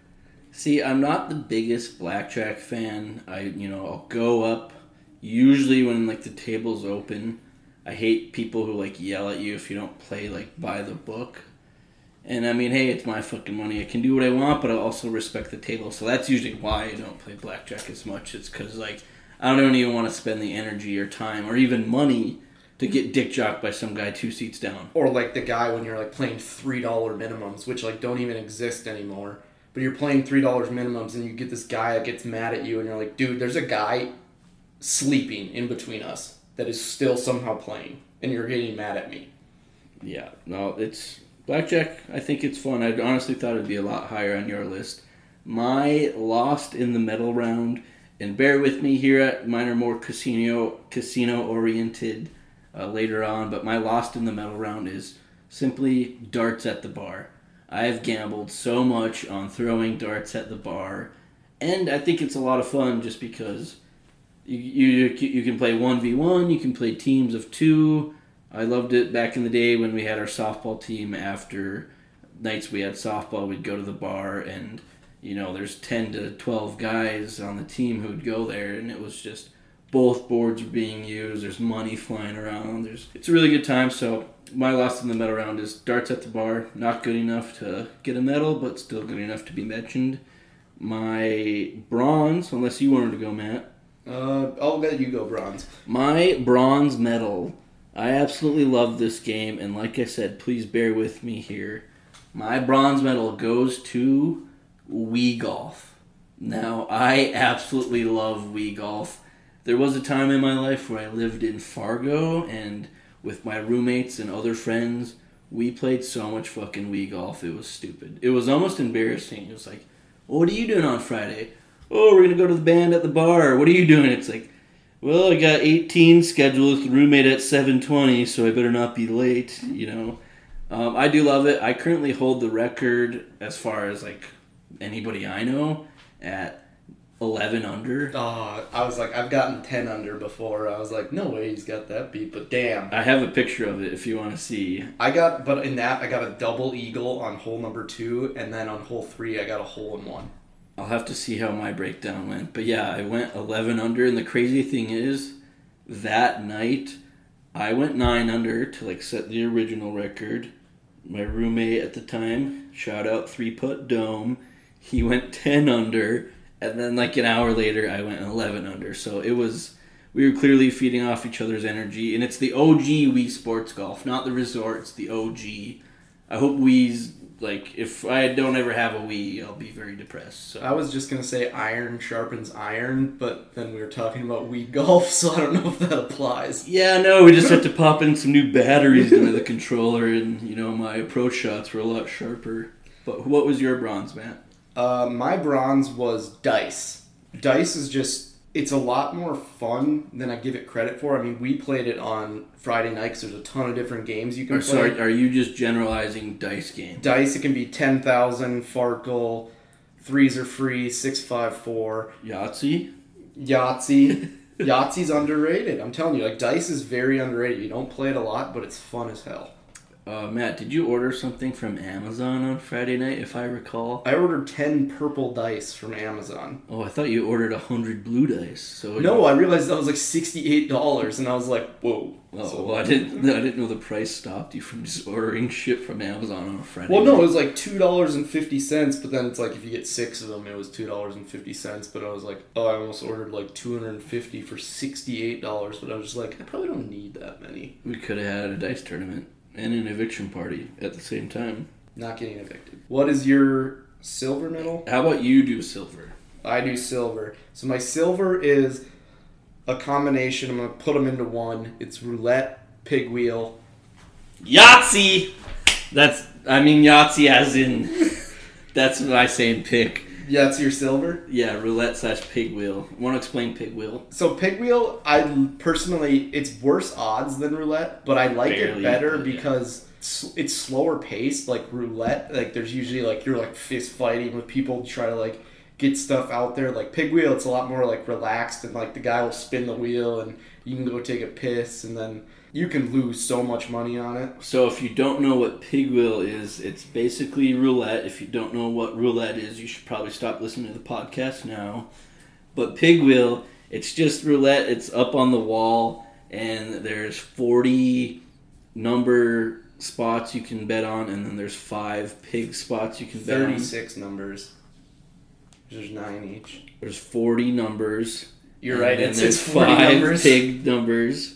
See, I'm not the biggest blackjack fan. I, you know, I'll go up usually when like the table's open. I hate people who like yell at you if you don't play like by the book. And I mean, hey, it's my fucking money. I can do what I want, but I also respect the table. So that's usually why I don't play blackjack as much. It's because like I don't even want to spend the energy or time or even money to get dick jocked by some guy two seats down. Or like the guy when you're like playing three dollar minimums, which like don't even exist anymore. But you're playing three dollar minimums and you get this guy that gets mad at you and you're like, dude, there's a guy sleeping in between us that is still somehow playing and you're getting mad at me. Yeah, no, it's... Blackjack, I think it's fun. I honestly thought it'd be a lot higher on your list. My lost in the medal round, and bear with me here, at mine are more casino, casino-oriented Uh, later on, but my lost in the medal round is simply darts at the bar. I have gambled so much on throwing darts at the bar, and I think it's a lot of fun just because you you, you can play one v one, you can play teams of two. I loved it back in the day when we had our softball team. After nights we had softball, we'd go to the bar, and you know, there's ten to twelve guys on the team who would go there, and it was just... both boards are being used. There's money flying around. There's It's a really good time. So my loss in the medal round is darts at the bar. Not good enough to get a medal, but still good enough to be mentioned. My bronze, unless you wanted to go, Matt. Uh, I'll let you go bronze. My bronze medal. I absolutely love this game, and like I said, please bear with me here. My bronze medal goes to Wii Golf. Now, I absolutely love Wii Golf. There was a time in my life where I lived in Fargo, and with my roommates and other friends, we played so much fucking Wii Golf, it was stupid. It was almost embarrassing. It was like, what are you doing on Friday? Oh, we're going to go to the band at the bar. What are you doing? It's like, well, I got eighteen scheduled with the roommate at seven twenty, so I better not be late, you know. Um, I do love it. I currently hold the record as far as, like, anybody I know at eleven under. Oh, I was like, I've gotten ten under before. I was like, no way he's got that beat, but damn. I have a picture of it if you want to see. I got, but in that, I got a double eagle on hole number two, and then on hole three, I got a hole in one. I'll have to see how my breakdown went. But yeah, I went eleven under, and the crazy thing is, that night, I went nine under to like set the original record. My roommate at the time, shout out Three Putt Dome, he went ten under. And then, like, an hour later, I went eleven under. So it was, we were clearly feeding off each other's energy. And it's the O G Wii Sports Golf, not the resorts, the O G. I hope Wii's, like, if I don't ever have a Wii, I'll be very depressed. So. I was just going to say iron sharpens iron, but then we were talking about Wii Golf, so I don't know if that applies. Yeah, no, we just had to pop in some new batteries into the controller, and, you know, my approach shots were a lot sharper. But what was your bronze, Matt? Uh, my bronze was dice. Dice is just, it's a lot more fun than I give it credit for. I mean, we played it on Friday night because there's a ton of different games you can or, play. Sorry, are you just generalizing dice games? Dice, it can be ten thousand, Farkle, Threes are free. Six five four. Yahtzee. Yahtzee. Yahtzee's underrated. I'm telling you, like, dice is very underrated. You don't play it a lot, but it's fun as hell. Uh, Matt, did you order something from Amazon on Friday night, if I recall? I ordered ten purple dice from Amazon. Oh, I thought you ordered one hundred blue dice. So no, you... I realized that was like sixty-eight dollars, and I was like, whoa. Oh, so, well, I didn't I didn't know the price stopped you from just ordering shit from Amazon on Friday Well, night. No, it was like two dollars and fifty cents, but then it's like if you get six of them, it was two dollars and fifty cents, but I was like, oh, I almost ordered like two hundred fifty for sixty-eight dollars, but I was just like, I probably don't need that many. We could have had a dice tournament. And an eviction party at the same time. Not getting evicted. What is your silver medal? How about you do silver? I do silver. So my silver is a combination. I'm going to put them into one. It's roulette, pig wheel. Yahtzee! That's, I mean Yahtzee as in, that's what I say in pick. Yeah, it's your silver? Yeah, roulette slash pig wheel. Want to explain pig wheel? So pig wheel, I personally, it's worse odds than roulette, but I like Barely, it better because yeah. it's slower paced. Like roulette, like there's usually like, you're like fist fighting with people to try to like get stuff out there. Like pig wheel, it's a lot more like relaxed and like the guy will spin the wheel and you can go take a piss and then you can lose so much money on it. So if you don't know what pig wheel is, it's basically roulette. If you don't know what roulette is, you should probably stop listening to the podcast now. But pig wheel, it's just roulette. It's up on the wall, and there's forty number spots you can bet on, and then there's five pig spots you can bet on. thirty-six numbers. There's nine each. There's forty numbers. You're right. And it's, there's it's forty five numbers. Pig numbers.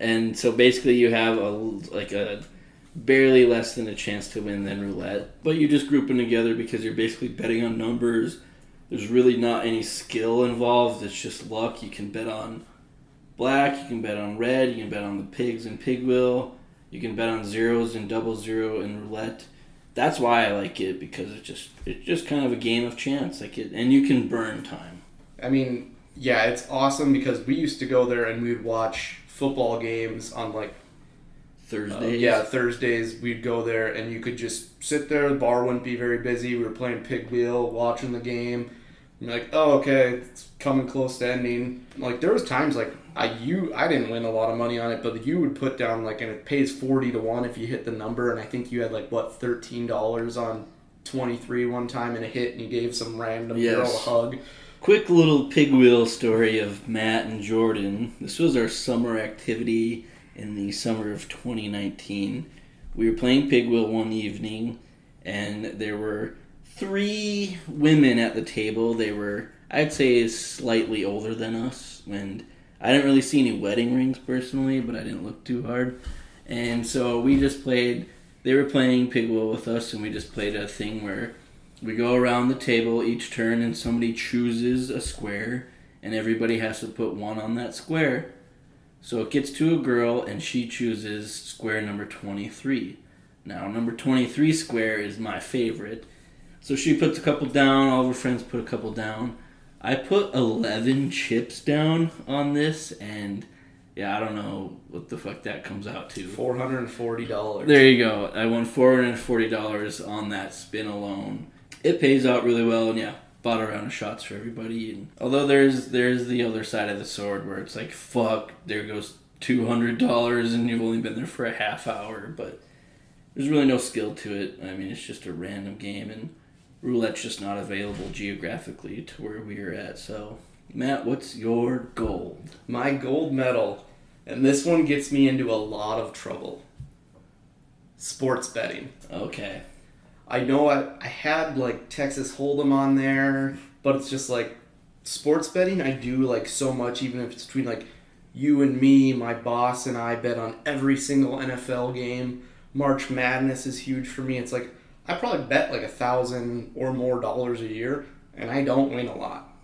And so basically you have a, like a barely less than a chance to win than roulette. But you just group them together because you're basically betting on numbers. There's really not any skill involved. It's just luck. You can bet on black. You can bet on red. You can bet on the pigs and pig wheel. You can bet on zeros and double zero and roulette. That's why I like it, because it's just it's just kind of a game of chance. Like it, and you can burn time. I mean, yeah, it's awesome because we used to go there and we would watch football games on like Thursdays. Uh, yeah, Thursdays we'd go there and you could just sit there. The bar wouldn't be very busy. We were playing pig wheel, watching the game. And you're like, oh, okay, it's coming close to ending. Like there was times like I you I didn't win a lot of money on it, but you would put down like, and it pays forty to one if you hit the number. And I think you had like what thirteen dollars on twenty three one time and a hit, and you gave some random yes. girl a hug. Quick little pig wheel story of Matt and Jordan. This was our summer activity in the summer of twenty nineteen. We were playing pig wheel one evening, and there were three women at the table. They were, I'd say, slightly older than us. And I didn't really see any wedding rings personally, but I didn't look too hard. And so we just played, they were playing pig wheel with us, and we just played a thing where we go around the table each turn and somebody chooses a square and everybody has to put one on that square. So it gets to a girl and she chooses square number twenty-three. Now number twenty-three square is my favorite. So she puts a couple down, all of her friends put a couple down. I put eleven chips down on this and yeah, I don't know what the fuck that comes out to. four hundred forty dollars. There you go. I won four hundred forty dollars on that spin alone. It pays out really well, and yeah, bought a round of shots for everybody. And although there's there's the other side of the sword where it's like, fuck, there goes two hundred dollars and you've only been there for a half hour, but there's really no skill to it. I mean, it's just a random game, and roulette's just not available geographically to where we are at. So, Matt, what's your gold? My gold medal, and this one gets me into a lot of trouble. Sports betting. Okay. I know I, I had, like, Texas Hold'em on there, but it's just, like, sports betting I do, like, so much, even if it's between, like, you and me, my boss and I bet on every single N F L game. March Madness is huge for me. It's, like, I probably bet, like, a thousand or more dollars a year, and I don't win a lot.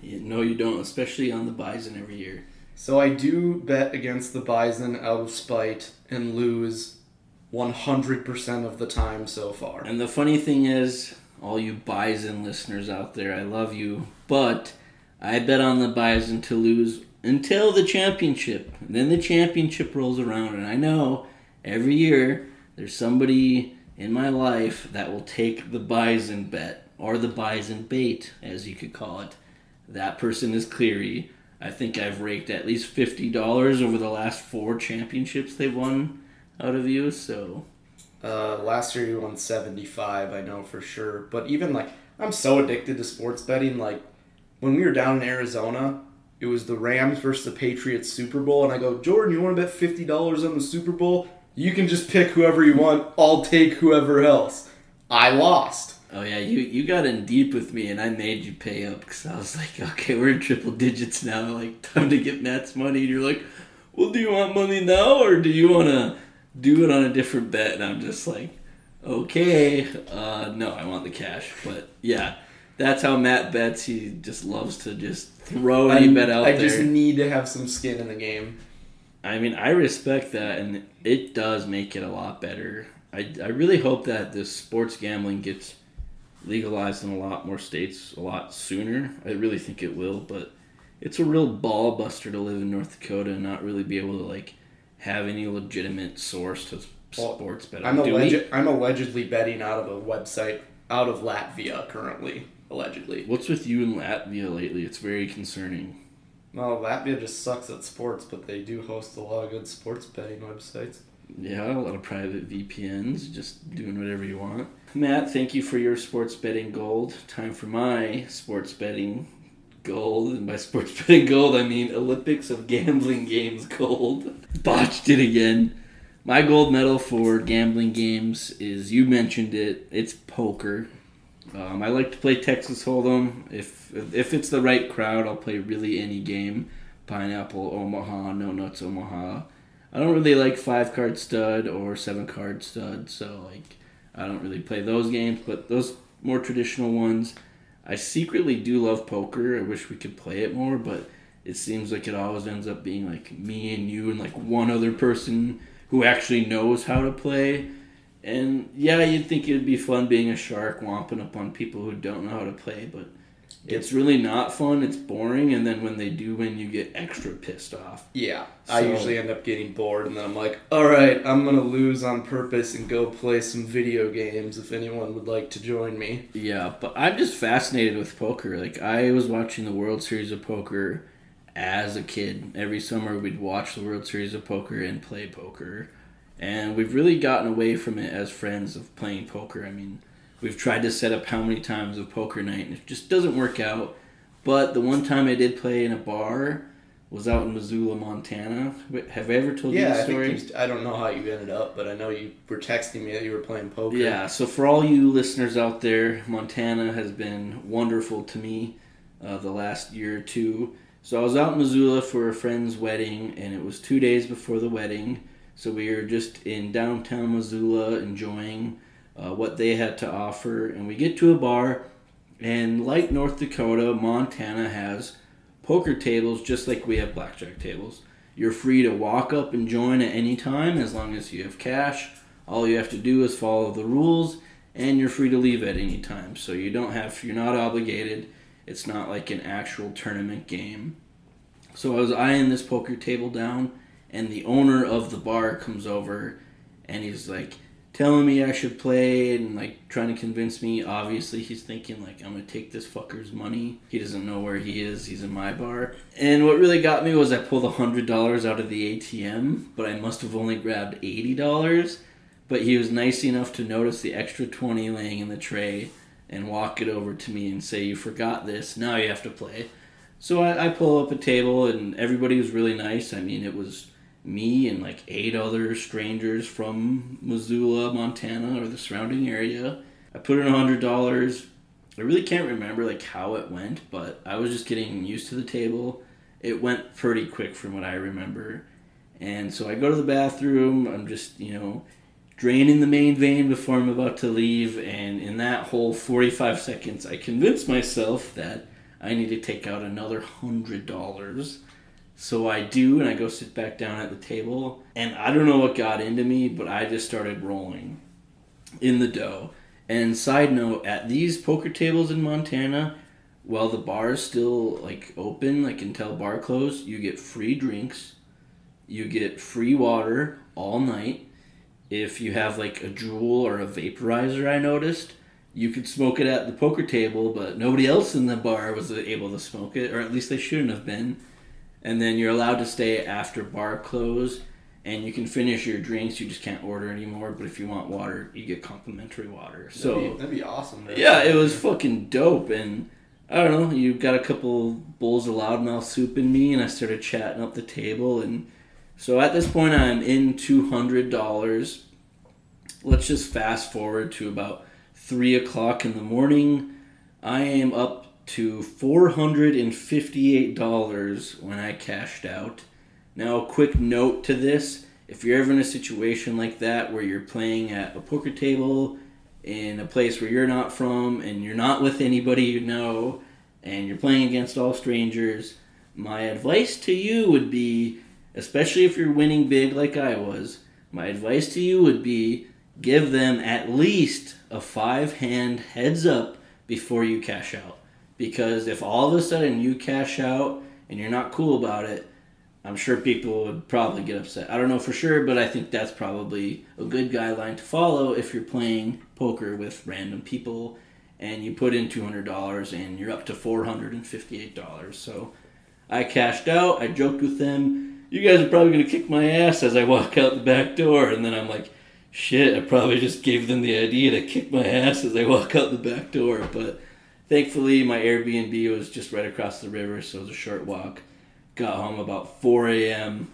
Yeah, no, you don't, especially on the Bison every year. So I do bet against the Bison out of spite and lose one hundred percent of the time so far. And the funny thing is, all you Bison listeners out there, I love you, but I bet on the Bison to lose until the championship. And then the championship rolls around, and I know every year there's somebody in my life that will take the Bison bet. are the Bison bait, as you could call it. That person is Cleary. I think I've raked at least fifty dollars over the last four championships they've won out of you, so... Uh, last year you won seventy-five, I know for sure. But even, like, I'm so addicted to sports betting. Like, when we were down in Arizona, it was the Rams versus the Patriots Super Bowl, and I go, Jordan, you want to bet fifty dollars on the Super Bowl? You can just pick whoever you want. I'll take whoever else. I lost. Oh, yeah, you, you got in deep with me, and I made you pay up because I was like, okay, we're in triple digits now. Like, time to get Matt's money. And you're like, well, do you want money now or do you want to do it on a different bet? And I'm just like, okay, uh, no, I want the cash. But, yeah, that's how Matt bets. He just loves to just throw any bet out there. I just need to have some skin in the game. I mean, I respect that, and it does make it a lot better. I, I really hope that this sports gambling gets legalized in a lot more states a lot sooner. I really think it will, but it's a real ball buster to live in North Dakota and not really be able to, like, have any legitimate source to well, sports betting. I'm, alleged, I'm allegedly betting out of a website out of Latvia currently, allegedly. What's with you in Latvia lately? It's very concerning. Well, Latvia just sucks at sports, but they do host a lot of good sports betting websites. Yeah, a lot of private V P Ns, just doing whatever you want. Matt, thank you for your sports betting gold. Time for my sports betting gold. And by sports betting gold, I mean Olympics of Gambling Games gold. Botched it again. My gold medal for gambling games is, you mentioned it, it's poker. Um, I like to play Texas Hold'em. If if it's the right crowd, I'll play really any game. Pineapple, Omaha, No Nuts, Omaha. I don't really like five-card stud or seven-card stud, so like I don't really play those games. But those more traditional ones, I secretly do love poker. I wish we could play it more, but it seems like it always ends up being like me and you and like one other person who actually knows how to play. And, yeah, you'd think it'd be fun being a shark, womping up on people who don't know how to play, but it's really not fun. It's boring, and then when they do win, you get extra pissed off. Yeah, so, I usually end up getting bored, and then I'm like, all right, I'm going to lose on purpose and go play some video games if anyone would like to join me. Yeah, but I'm just fascinated with poker. Like, I was watching the World Series of Poker as a kid. Every summer we'd watch the World Series of Poker and play poker. And we've really gotten away from it as friends of playing poker. I mean, we've tried to set up how many times of poker night, and it just doesn't work out. But the one time I did play in a bar was out in Missoula, Montana. Have I ever told yeah, you the story? I, think you, I don't know how you ended up, but I know you were texting me that you were playing poker. Yeah, so for all you listeners out there, Montana has been wonderful to me uh, the last year or two. So I was out in Missoula for a friend's wedding, and it was two days before the wedding. So we were just in downtown Missoula enjoying uh, what they had to offer. And we get to a bar, and like North Dakota, Montana has poker tables just like we have blackjack tables. You're free to walk up and join at any time as long as you have cash. All you have to do is follow the rules, and you're free to leave at any time. So you don't have, you're not obligated. It's not like an actual tournament game. So I was eyeing this poker table down. And the owner of the bar comes over and he's like telling me I should play and like trying to convince me. Obviously, he's thinking like, I'm going to take this fucker's money. He doesn't know where he is. He's in my bar. And what really got me was I pulled one hundred dollars out of the A T M, but I must have only grabbed eighty dollars. But he was nice enough to notice the extra twenty laying in the tray and walk it over to me and say, you forgot this. Now you have to play. So I, I pull up a table and everybody was really nice. I mean, it was me and like eight other strangers from Missoula, Montana, or the surrounding area. I put in one hundred dollars. I really can't remember like how it went, but I was just getting used to the table. It went pretty quick from what I remember. And so I go to the bathroom. I'm just, you know, draining the main vein before I'm about to leave. And in that whole forty-five seconds, I convinced myself that I need to take out another one hundred dollars. So I do, and I go sit back down at the table, and I don't know what got into me, but I just started rolling in the dough. And side note, at these poker tables in Montana, while the bar is still like open, like until bar close, you get free drinks, you get free water all night. If you have like a Juul or a vaporizer, I noticed, you could smoke it at the poker table, but nobody else in the bar was able to smoke it, or at least they shouldn't have been. And then you're allowed to stay after bar close, and you can finish your drinks. You just can't order anymore, but if you want water, you get complimentary water. That'd so be, That'd be awesome. Though. Yeah, it was fucking dope, and I don't know, you got a couple bowls of loudmouth soup in me, and I started chatting up the table, and so at this point, I'm in two hundred dollars. Let's just fast forward to about three o'clock in the morning. I am up to four hundred fifty-eight dollars when I cashed out. Now, a quick note to this. If you're ever in a situation like that where you're playing at a poker table in a place where you're not from and you're not with anybody you know and you're playing against all strangers, my advice to you would be, especially if you're winning big like I was, my advice to you would be give them at least a five-hand heads up before you cash out. Because if all of a sudden you cash out and you're not cool about it, I'm sure people would probably get upset. I don't know for sure, but I think that's probably a good guideline to follow if you're playing poker with random people and you put in two hundred dollars and you're up to four hundred fifty-eight dollars. So I cashed out. I joked with them. You guys are probably going to kick my ass as I walk out the back door. And then I'm like, shit, I probably just gave them the idea to kick my ass as I walk out the back door. But thankfully, my Airbnb was just right across the river, so it was a short walk. Got home about four a.m.,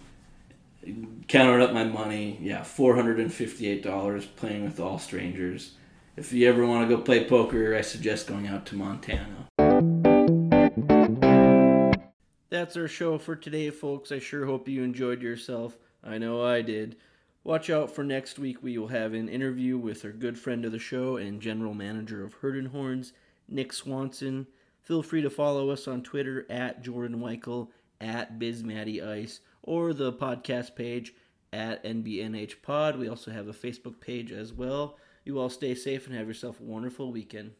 counted up my money. Yeah, four hundred fifty-eight dollars playing with all strangers. If you ever want to go play poker, I suggest going out to Montana. That's our show for today, folks. I sure hope you enjoyed yourself. I know I did. Watch out for next week. We will have an interview with our good friend of the show and general manager of Herd and Horns, Nick Swanson. Feel free to follow us on Twitter at Jordan Weichel, at BizMattyIce, or the podcast page at N B N H Pod. We also have a Facebook page as well. You all stay safe and have yourself a wonderful weekend.